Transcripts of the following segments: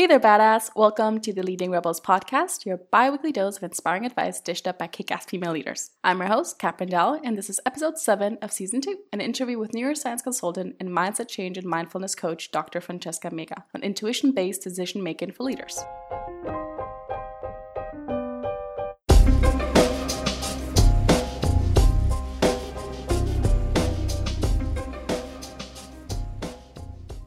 Hey there, badass! Welcome to the Leading Rebels podcast, your bi-weekly dose of inspiring advice dished up by kick-ass female leaders. I'm your host, Katrin Dow, and this is episode 7 of season 2, an interview with neuroscience consultant and mindset change and mindfulness coach, Dr. Francesca Mega, on intuition-based decision-making for leaders.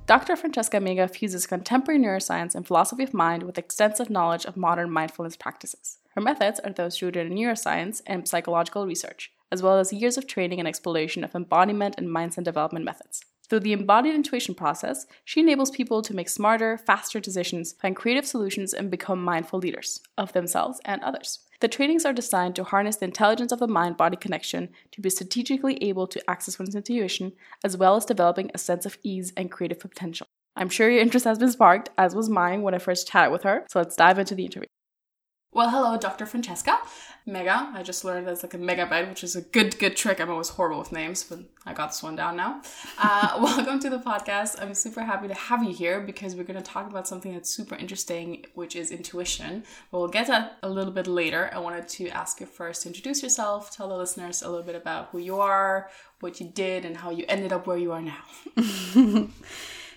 Dr. Francesca Mega fuses contemporary neuroscience and philosophy of mind with extensive knowledge of modern mindfulness practices. Her methods are those rooted in neuroscience and psychological research, as well as years of training and exploration of embodiment and mindset development methods. Through the embodied intuition process, she enables people to make smarter, faster decisions, find creative solutions, and become mindful leaders of themselves and others. The trainings are designed to harness the intelligence of the mind-body connection to be strategically able to access one's intuition, as well as developing a sense of ease and creative potential. I'm sure your interest has been sparked, as was mine when I first chatted with her, so let's dive into the interview. Well, hello, Dr. Francesca Mega. I just learned that's like a megabyte, which is a good trick. I'm always horrible with names, but I got this one down now. Welcome to the podcast. I'm super happy to have you here because we're going to talk about something that's super interesting, which is intuition. But we'll get to that a little bit later. I wanted to ask you first to introduce yourself, tell the listeners a little bit about who you are, what you did, and how you ended up where you are now.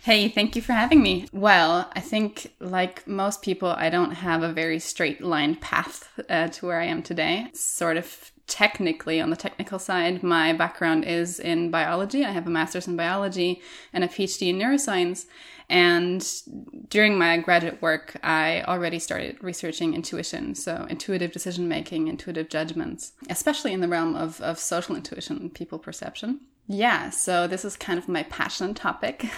Hey, thank you for having me. Well, I think like most people, I don't have a very straight line path to where I am today. Sort of technically, on the technical side, my background is in biology. I have a master's in biology and a PhD in neuroscience. And during my graduate work, I already started researching intuition. So intuitive decision-making, intuitive judgments, especially in the realm of social intuition and people perception. Yeah, so this is kind of my passion topic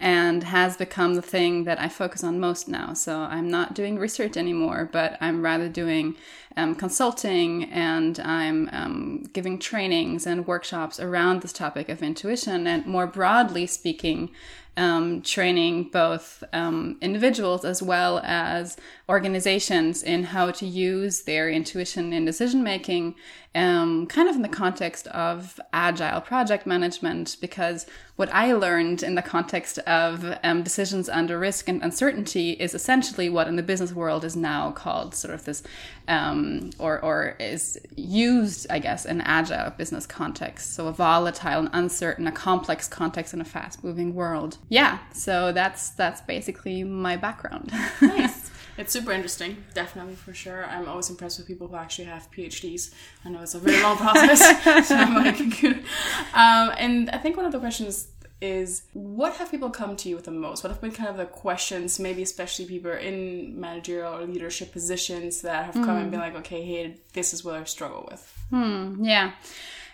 and has become the thing that I focus on most now. So I'm not doing research anymore, but I'm rather doing consulting, and I'm giving trainings and workshops around this topic of intuition, and more broadly speaking, training both individuals as well as organizations in how to use their intuition in decision-making, kind of in the context of agile project management, because what I learned in the context of decisions under risk and uncertainty is essentially what in the business world is now called sort of this, or is used, I guess, in agile business context. So a volatile and uncertain, a complex context in a fast-moving world. Yeah, so that's basically my background. Nice. It's super interesting, definitely, for sure. I'm always impressed with people who actually have PhDs. I know it's a very long process, so I'm like, and I think one of the questions is, what have people come to you with the most? What have been kind of the questions, maybe especially people in managerial or leadership positions that have come and been like, okay, hey, this is what I struggle with? Yeah.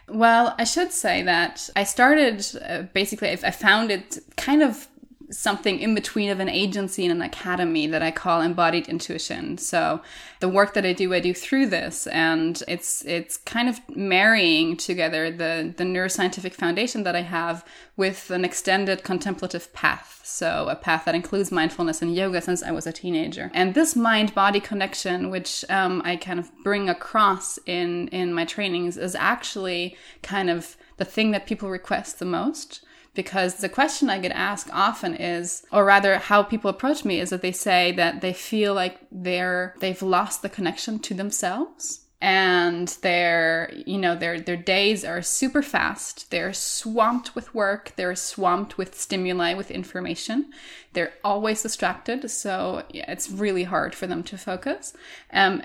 Well, I should say that I started, basically, I found it kind of something in between of an agency and an academy that I call embodied intuition. So the work that I do through this, and it's kind of marrying together the neuroscientific foundation that I have with an extended contemplative path. So a path that includes mindfulness and yoga since I was a teenager. And this mind-body connection, which I kind of bring across in my trainings, is actually kind of the thing that people request the most. Because the question I get asked often is, or rather how people approach me is that they say that they feel like they've lost the connection to themselves. And their days are super fast. They're swamped with work. They're swamped with stimuli, with information. They're always distracted. So yeah, it's really hard for them to focus. And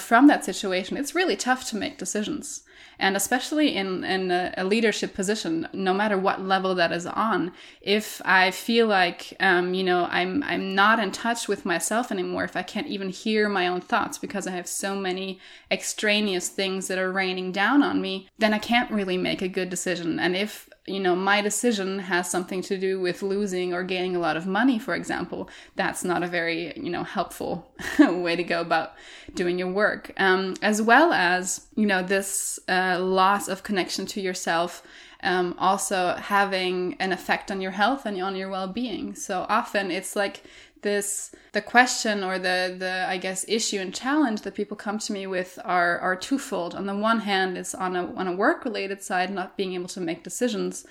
from that situation, it's really tough to make decisions. And especially in a leadership position, no matter what level that is on, if I feel like, I'm not in touch with myself anymore, if I can't even hear my own thoughts because I have so many extraneous things that are raining down on me, then I can't really make a good decision. And if my decision has something to do with losing or gaining a lot of money, for example, that's not a very, helpful way to go about doing your work. As well as, this loss of connection to yourself also having an effect on your health and on your well-being. So often it's like the question or the I guess issue and challenge that people come to me with are twofold. On the one hand, it's on a work related side, not being able to make decisions,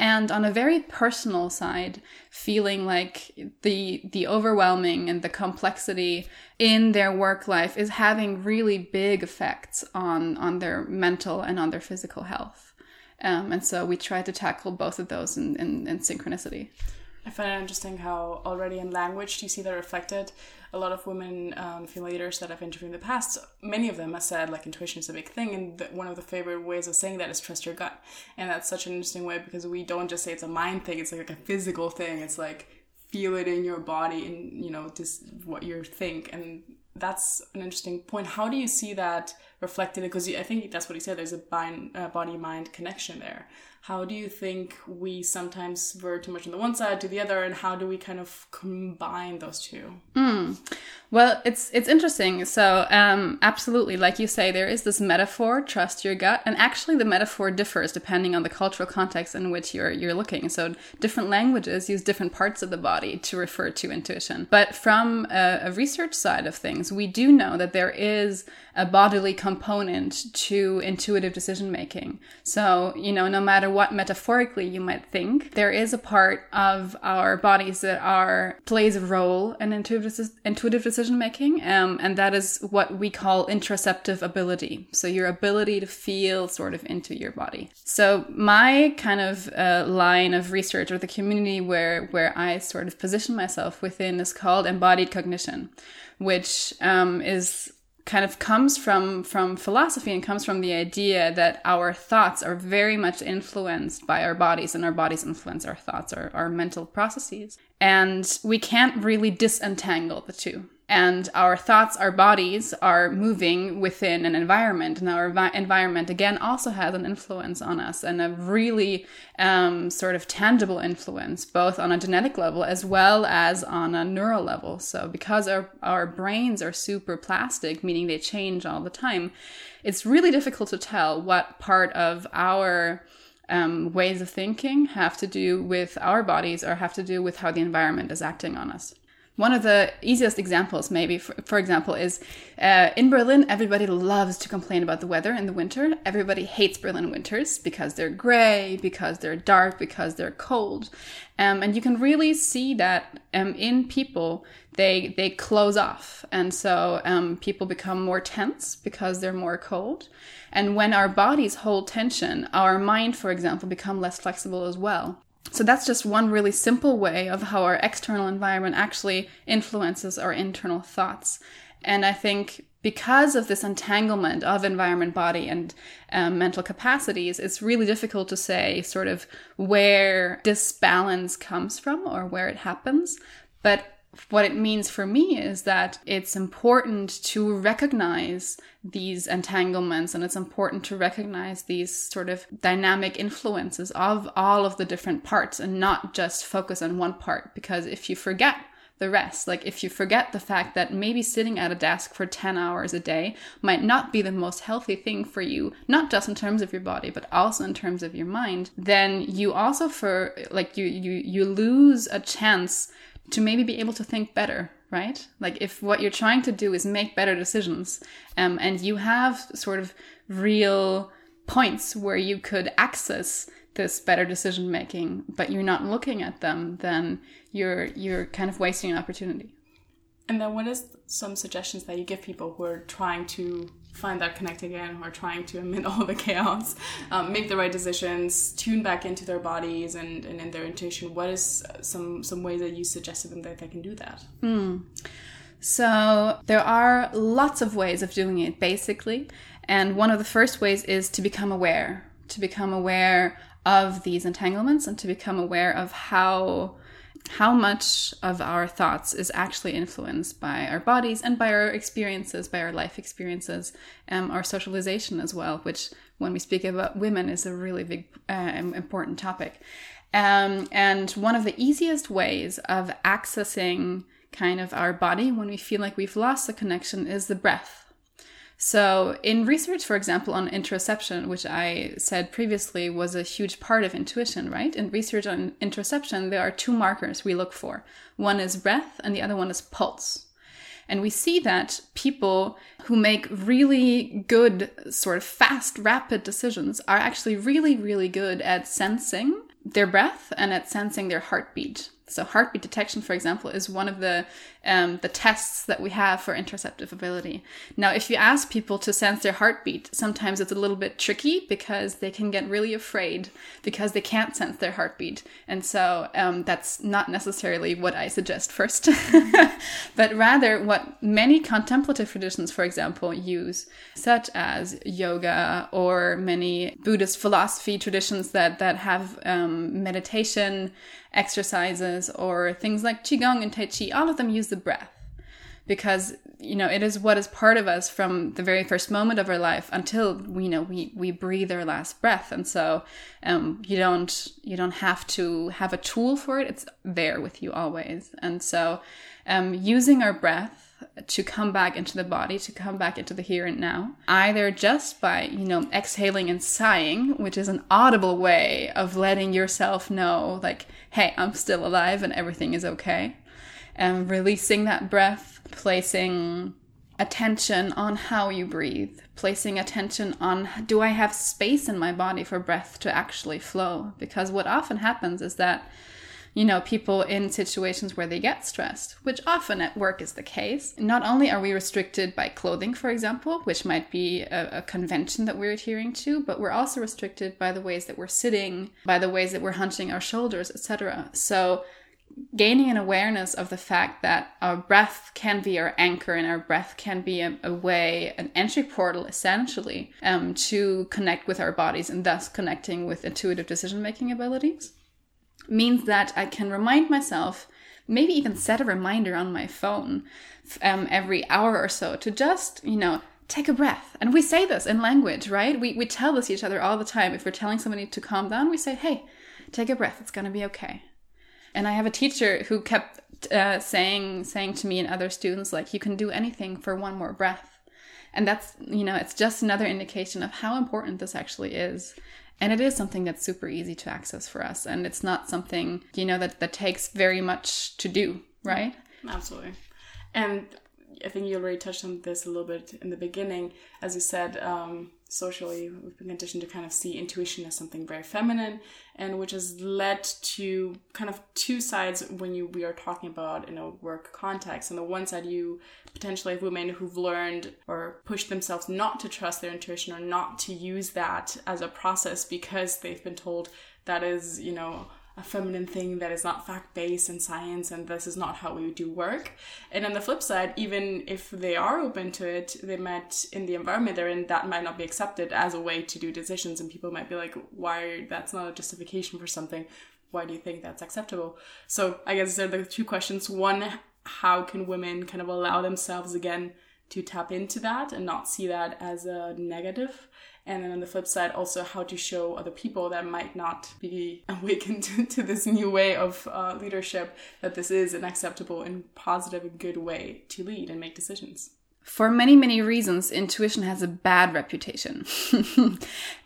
And on a very personal side, feeling like the overwhelming and the complexity in their work life is having really big effects on their mental and on their physical health. And so we try to tackle both of those in synchronicity. I find it interesting how already in language you see that reflected. A lot of women female leaders that I've interviewed in the past, many of them have said like intuition is a big thing, and one of the favorite ways of saying that is trust your gut. And that's such an interesting way, because we don't just say it's a mind thing, it's like a physical thing. It's like feel it in your body and, you know, just what you think. And that's an interesting point. How do you see that reflected? Because I think that's what he said, there's a body-mind connection there. How do you think we sometimes were too much on the one side to the other, and how do we kind of combine those two? Well, it's interesting. So absolutely, like you say, there is this metaphor, trust your gut, and actually the metaphor differs depending on the cultural context in which you're looking. So different languages use different parts of the body to refer to intuition. But from a research side of things, we do know that there is a bodily component to intuitive decision making. So, you know, no matter what metaphorically you might think, there is a part of our bodies that plays a role in intuitive decision making, and that is what we call interoceptive ability. So your ability to feel sort of into your body. So my kind of line of research, or the community where I sort of position myself within, is called embodied cognition, which is kind of comes from philosophy and comes from the idea that our thoughts are very much influenced by our bodies, and our bodies influence our thoughts, our mental processes. And we can't really disentangle the two. And our thoughts, our bodies are moving within an environment, and our environment again also has an influence on us, and a really sort of tangible influence, both on a genetic level as well as on a neural level. So because our brains are super plastic, meaning they change all the time, it's really difficult to tell what part of our ways of thinking have to do with our bodies or have to do with how the environment is acting on us. One of the easiest examples, maybe, for example, is in Berlin, everybody loves to complain about the weather in the winter. Everybody hates Berlin winters because they're gray, because they're dark, because they're cold. And you can really see that in people, they close off. And so people become more tense because they're more cold. And when our bodies hold tension, our mind, for example, become less flexible as well. So that's just one really simple way of how our external environment actually influences our internal thoughts. And I think because of this entanglement of environment, body, and mental capacities, it's really difficult to say sort of where this balance comes from or where it happens. But what it means for me is that it's important to recognize these entanglements, and it's important to recognize these sort of dynamic influences of all of the different parts, and not just focus on one part. Because if you forget the rest, like if you forget the fact that maybe sitting at a desk for 10 hours a day might not be the most healthy thing for you, not just in terms of your body, but also in terms of your mind, then you also you lose a chance to maybe be able to think better, right? Like if what you're trying to do is make better decisions, and you have sort of real points where you could access this better decision making, but you're not looking at them, then you're kind of wasting an opportunity. And then what is some suggestions that you give people who are trying to find that connect again, who are trying to amid all the chaos, make the right decisions, tune back into their bodies and in their intuition? What is some ways that you suggest to them that they can do that? So there are lots of ways of doing it, basically. And one of the first ways is to become aware of these entanglements, and to become aware of how much of our thoughts is actually influenced by our bodies and by our experiences, by our life experiences, our socialization as well, which when we speak about women is a really big, important topic. And one of the easiest ways of accessing kind of our body when we feel like we've lost the connection is the breath. So in research, for example, on interoception, which I said previously was a huge part of intuition, right? In research on interoception, there are two markers we look for. One is breath and the other one is pulse. And we see that people who make really good, sort of fast, rapid decisions are actually really, really good at sensing their breath and at sensing their heartbeat. So heartbeat detection, for example, is one of the tests that we have for interoceptive ability. Now, if you ask people to sense their heartbeat, sometimes it's a little bit tricky because they can get really afraid because they can't sense their heartbeat. And so that's not necessarily what I suggest first, but rather what many contemplative traditions, for example, use, such as yoga or many Buddhist philosophy traditions that have meditation exercises or things like Qigong and Tai Chi. All of them use the breath because, you know, it is what is part of us from the very first moment of our life until, you know, we breathe our last breath. And so you don't have to have a tool for it. It's there with you always. And so using our breath to come back into the body, to come back into the here and now, either just by, you know, exhaling and sighing, which is an audible way of letting yourself know, like, hey, I'm still alive and everything is okay. And releasing that breath, placing attention on how you breathe, placing attention on, do I have space in my body for breath to actually flow? Because what often happens is that, you know, people in situations where they get stressed, which often at work is the case. Not only are we restricted by clothing, for example, which might be a convention that we're adhering to, but we're also restricted by the ways that we're sitting, by the ways that we're hunching our shoulders, etc. So gaining an awareness of the fact that our breath can be our anchor and our breath can be a way, an entry portal essentially, to connect with our bodies and thus connecting with intuitive decision-making abilities, means that I can remind myself, maybe even set a reminder on my phone every hour or so to just, you know, take a breath. And we say this in language, right? We tell this to each other all the time. If we're telling somebody to calm down, we say, hey, take a breath. It's going to be okay. And I have a teacher who kept saying to me and other students, like, you can do anything for one more breath. And that's, you know, it's just another indication of how important this actually is. And it is something that's super easy to access for us. And it's not something, you know, that takes very much to do, right? Absolutely. And I think you already touched on this a little bit in the beginning. As you said, socially, we've been conditioned to kind of see intuition as something very feminine, and which has led to kind of two sides when we are talking about in a work context. On the one side, you potentially have women who've learned or pushed themselves not to trust their intuition or not to use that as a process because they've been told that is, you know, a feminine thing that is not fact-based in science, and this is not how we do work. And on the flip side, even if they are open to it, they might, in the environment they're in, that might not be accepted as a way to do decisions, and people might be like, why, that's not a justification for something, why do you think that's acceptable? So I guess there are the two questions. One, how can women kind of allow themselves again to tap into that and not see that as a negative? And then on the flip side, also how to show other people that might not be awakened to this new way of leadership, that this is an acceptable and positive and good way to lead and make decisions. For many, many reasons, intuition has a bad reputation.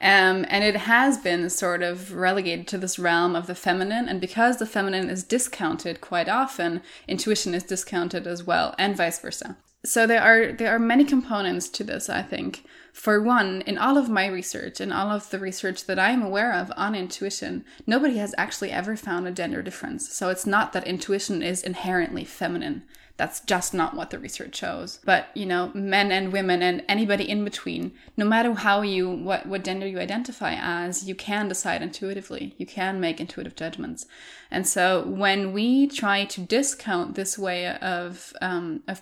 And it has been sort of relegated to this realm of the feminine. And because the feminine is discounted quite often, intuition is discounted as well, and vice versa. So there are many components to this, I think. For one, in all of my research, in all of the research that I'm aware of on intuition, nobody has actually ever found a gender difference. So it's not that intuition is inherently feminine. That's just not what the research shows. But, you know, men and women and anybody in between, no matter how what gender you identify as, you can decide intuitively. You can make intuitive judgments. And so when we try to discount this way of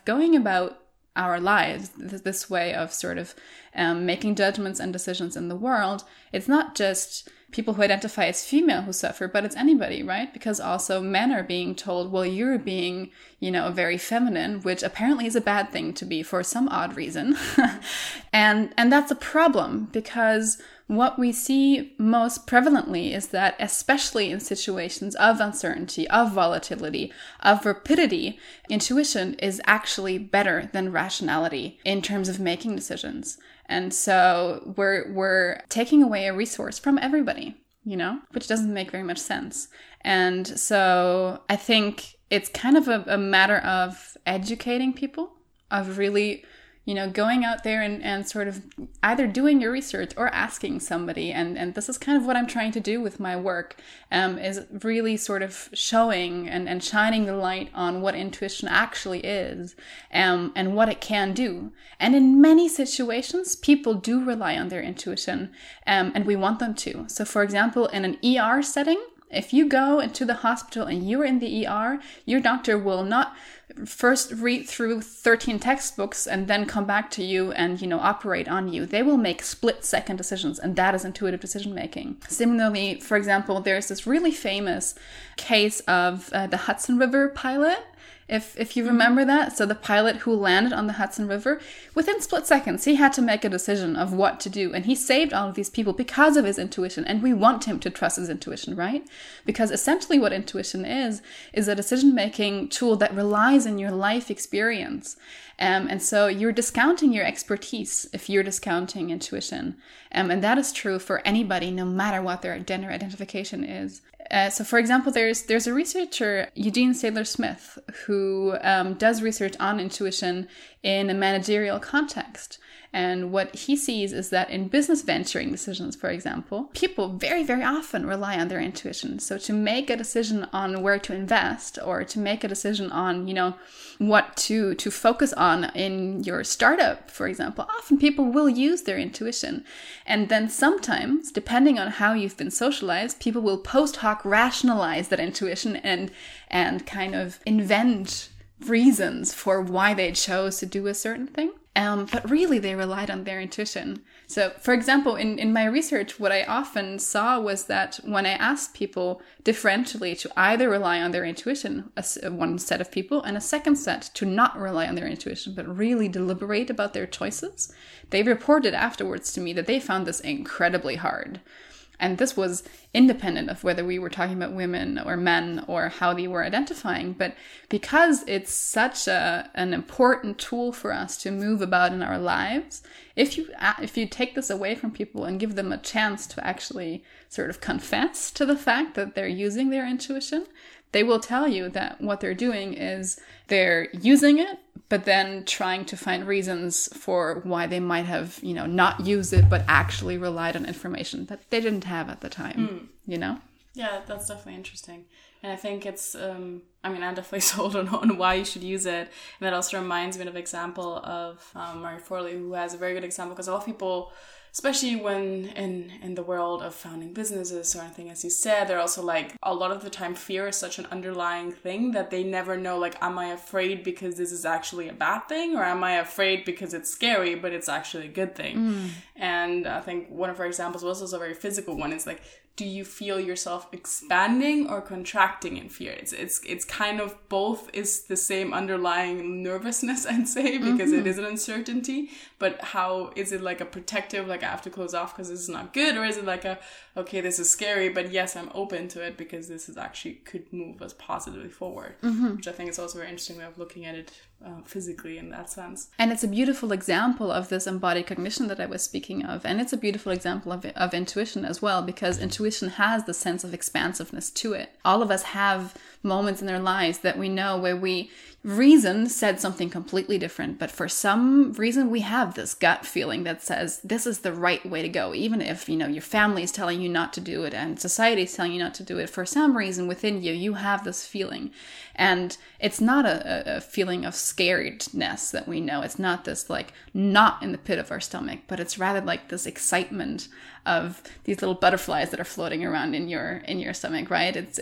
going about our lives, this way of sort of making judgments and decisions in the world, it's not just people who identify as female who suffer, but it's anybody, right? Because also men are being told, well, you're being, you know, very feminine, which apparently is a bad thing to be for some odd reason. And that's a problem, because what we see most prevalently is that, especially in situations of uncertainty, of volatility, of rapidity, intuition is actually better than rationality in terms of making decisions. And so we're taking away a resource from everybody, you know, which doesn't make very much sense. And so I think it's kind of a matter of educating people, of really you know, going out there and sort of either doing your research or asking somebody. And this is kind of what I'm trying to do with my work, is really sort of showing and shining the light on what intuition actually is, and what it can do. And in many situations, people do rely on their intuition, and we want them to. So for example, in an ER setting, if you go into the hospital and you're in the ER, your doctor will not first read through 13 textbooks and then come back to you and, you know, operate on you. They will make split-second decisions, and that is intuitive decision-making. Similarly, for example, there's this really famous case of the Hudson River pilot, if you remember that. So the pilot who landed on the Hudson River, within split seconds, he had to make a decision of what to do. And he saved all of these people because of his intuition. And we want him to trust his intuition, right? Because essentially what intuition is a decision-making tool that relies on your life experience. And so you're discounting your expertise if you're discounting intuition. And that is true for anybody, no matter what their gender identification is. So, for example, there's a researcher, Eugene Sadler-Smith, who does research on intuition in a managerial context. And what he sees is that in business venturing decisions, for example, people very, very often rely on their intuition. So to make a decision on where to invest, or to make a decision on, you know, what to focus on in your startup, for example, often people will use their intuition. And then sometimes, depending on how you've been socialized, people will post hoc rationalize that intuition and kind of invent reasons for why they chose to do a certain thing. But really, they relied on their intuition. So, for example, in my research, what I often saw was that when I asked people differentially to either rely on their intuition, one set of people, and a second set to not rely on their intuition, but really deliberate about their choices, they reported afterwards to me that they found this incredibly hard. And this was independent of whether we were talking about women or men or how they were identifying. But because it's such an important tool for us to move about in our lives, if you take this away from people and give them a chance to actually sort of confess to the fact that they're using their intuition, they will tell you that what they're doing is they're using it, but then trying to find reasons for why they might have, you know, not used it, but actually relied on information that they didn't have at the time, you know? Yeah, that's definitely interesting. And I think it's, I'm definitely sold on why you should use it. And that also reminds me of an example of Marie Forley, who has a very good example, because a lot of people, especially when in the world of founding businesses or anything, as you said, they're also like, a lot of the time fear is such an underlying thing that they never know, like, am I afraid because this is actually a bad thing, or am I afraid because it's scary but it's actually a good thing? And I think one of our examples was also a very physical one. It's like, do you feel yourself expanding or contracting in fear? It's kind of both is the same underlying nervousness, I'd say, because it is an uncertainty. But how is it, like a protective, like I have to close off because this is not good? Or is it like okay, this is scary, but yes, I'm open to it because this is actually could move us positively forward, which I think is also a very interesting way of looking at it physically in that sense. And it's a beautiful example of this embodied cognition that I was speaking of. And it's a beautiful example of intuition as well, because intuition has the sense of expansiveness to it. All of us have moments in their lives that we know where we reason said something completely different, but for some reason we have this gut feeling that says this is the right way to go, even if, you know, your family is telling you not to do it and society is telling you not to do it. For some reason within you have this feeling, and it's not a feeling of scaredness that we know. It's not this like knot in the pit of our stomach, but it's rather like this excitement of these little butterflies that are floating around in your stomach, right? It's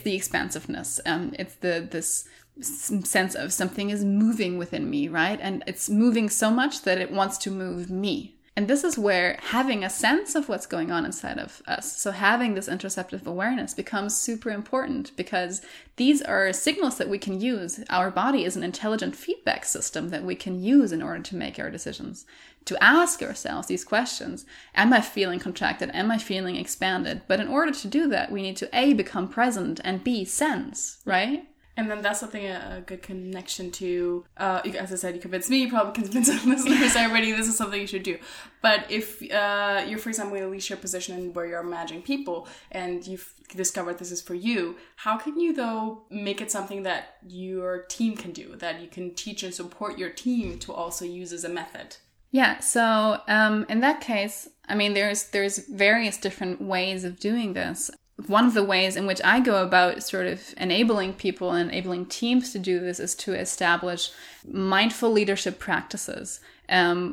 the expansiveness. It's this sense of something is moving within me, right? And it's moving so much that it wants to move me. And this is where having a sense of what's going on inside of us, so having this interoceptive awareness, becomes super important, because these are signals that we can use. Our body is an intelligent feedback system that we can use in order to make our decisions, to ask ourselves these questions. Am I feeling contracted? Am I feeling expanded? But in order to do that, we need to A, become present, and B, sense, right? And then that's something, a good connection to, as I said, you convinced me, you probably convinced the listeners already, this is something you should do. But if you're, for example, in a leadership position where you're managing people and you've discovered this is for you, how can you, though, make it something that your team can do, that you can teach and support your team to also use as a method? Yeah, so in that case, I mean, there's various different ways of doing this. One of the ways in which I go about sort of enabling people and enabling teams to do this is to establish mindful leadership practices,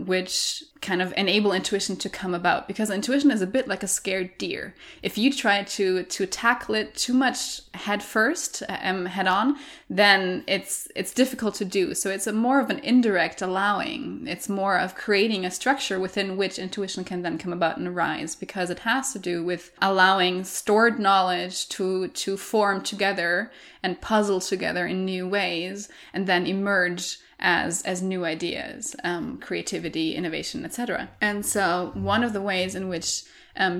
which kind of enable intuition to come about. Because intuition is a bit like a scared deer. If you try to tackle it too much head first, head on, then it's difficult to do. So it's more of an indirect allowing. It's more of creating a structure within which intuition can then come about and arise, because it has to do with allowing stored knowledge to form together and puzzle together in new ways and then emerge as new ideas, creativity, innovation, etc. And so one of the ways in which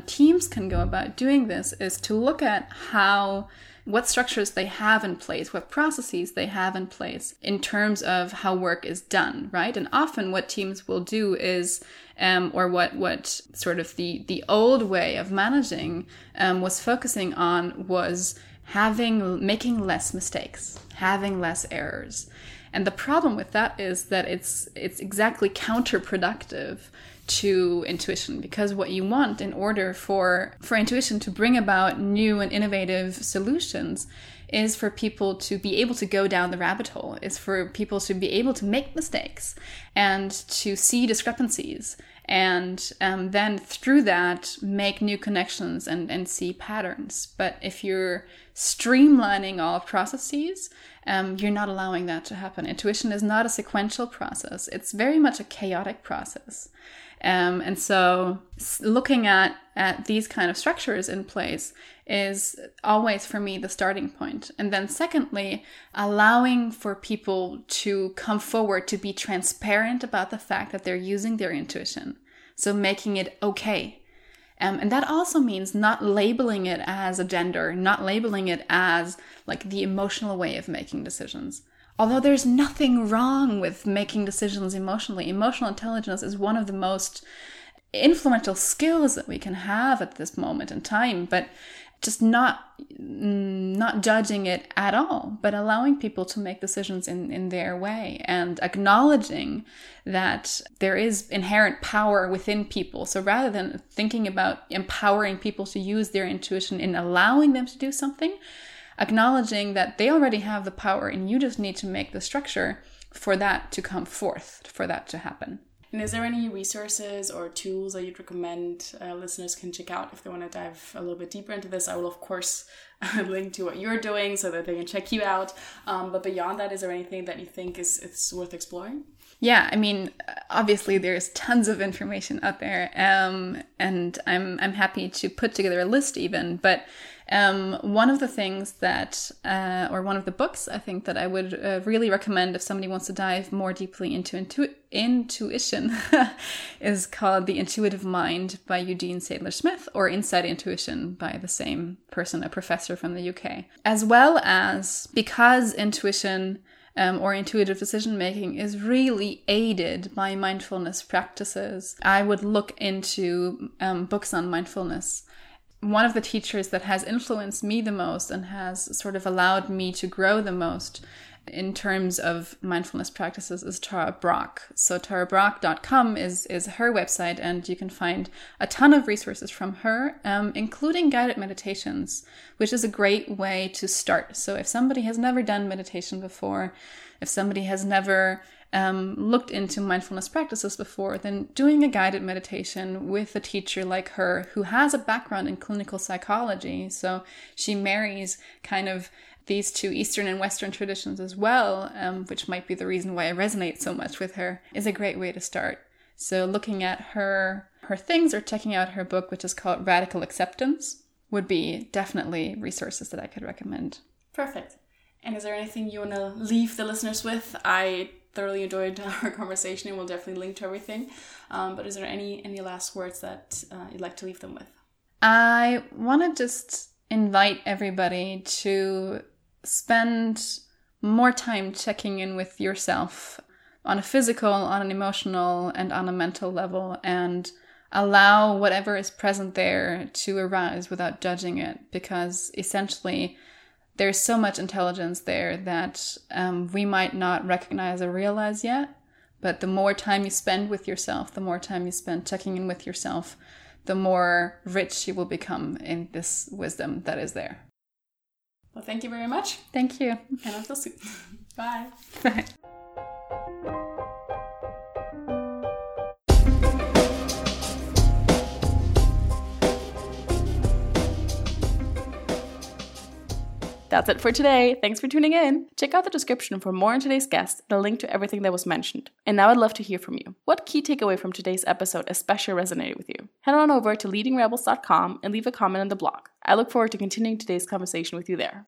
teams can go about doing this is to look at what structures they have in place, what processes they have in place in terms of how work is done, right? And often what teams will do is, or what sort of the old way of managing was focusing on was making less mistakes, having less errors. And the problem with that is that it's exactly counterproductive to intuition, because what you want in order for intuition to bring about new and innovative solutions is for people to be able to go down the rabbit hole, is for people to be able to make mistakes and to see discrepancies and then through that make new connections and see patterns. But if you're streamlining all processes, you're not allowing that to happen. Intuition is not a sequential process. It's very much a chaotic process. And so looking at these kind of structures in place is always, for me, the starting point. And then secondly, allowing for people to come forward, to be transparent about the fact that they're using their intuition. So making it okay. And that also means not labeling it as a gender, not labeling it as like the emotional way of making decisions. Although there's nothing wrong with making decisions emotionally. Emotional intelligence is one of the most influential skills that we can have at this moment in time, but just not judging it at all, but allowing people to make decisions in their way and acknowledging that there is inherent power within people. So rather than thinking about empowering people to use their intuition in allowing them to do something, acknowledging that they already have the power and you just need to make the structure for that to come forth, for that to happen. And is there any resources or tools that you'd recommend listeners can check out if they want to dive a little bit deeper into this? I will, of course, link to what you're doing so that they can check you out. But beyond that, is there anything that you think it's worth exploring? Yeah, I mean, obviously there's tons of information out there, and I'm happy to put together a list even. But one of the things that, or one of the books I think that I would really recommend if somebody wants to dive more deeply into intuition is called The Intuitive Mind by Eugene Sadler-Smith, or Inside Intuition by the same person, a professor from the UK. As well as, because intuition or intuitive decision-making is really aided by mindfulness practices, I would look into books on mindfulness. One of the teachers that has influenced me the most and has sort of allowed me to grow the most in terms of mindfulness practices is Tara Brach. So tarabrach.com is her website, and you can find a ton of resources from her, including guided meditations, which is a great way to start. So if somebody has never done meditation before, if somebody has never looked into mindfulness practices before, then doing a guided meditation with a teacher like her who has a background in clinical psychology, so she marries kind of these two Eastern and Western traditions as well, which might be the reason why I resonate so much with her, is a great way to start. So looking at her things or checking out her book, which is called Radical Acceptance, would be definitely resources that I could recommend. Perfect. And is there anything you want to leave the listeners with? I thoroughly enjoyed our conversation and we'll definitely link to everything. But is there any last words that you'd like to leave them with? I want to just invite everybody to spend more time checking in with yourself on a physical, on an emotional, and on a mental level, and allow whatever is present there to arise without judging it, because essentially there's so much intelligence there that we might not recognize or realize yet. But the more time you spend with yourself, the more time you spend checking in with yourself, the more rich you will become in this wisdom that is there. Well, thank you very much. Thank you. And until soon. Bye. Bye. That's it for today. Thanks for tuning in. Check out the description for more on today's guest and a link to everything that was mentioned. And now I'd love to hear from you. What key takeaway from today's episode especially resonated with you? Head on over to leadingrebels.com and leave a comment on the blog. I look forward to continuing today's conversation with you there.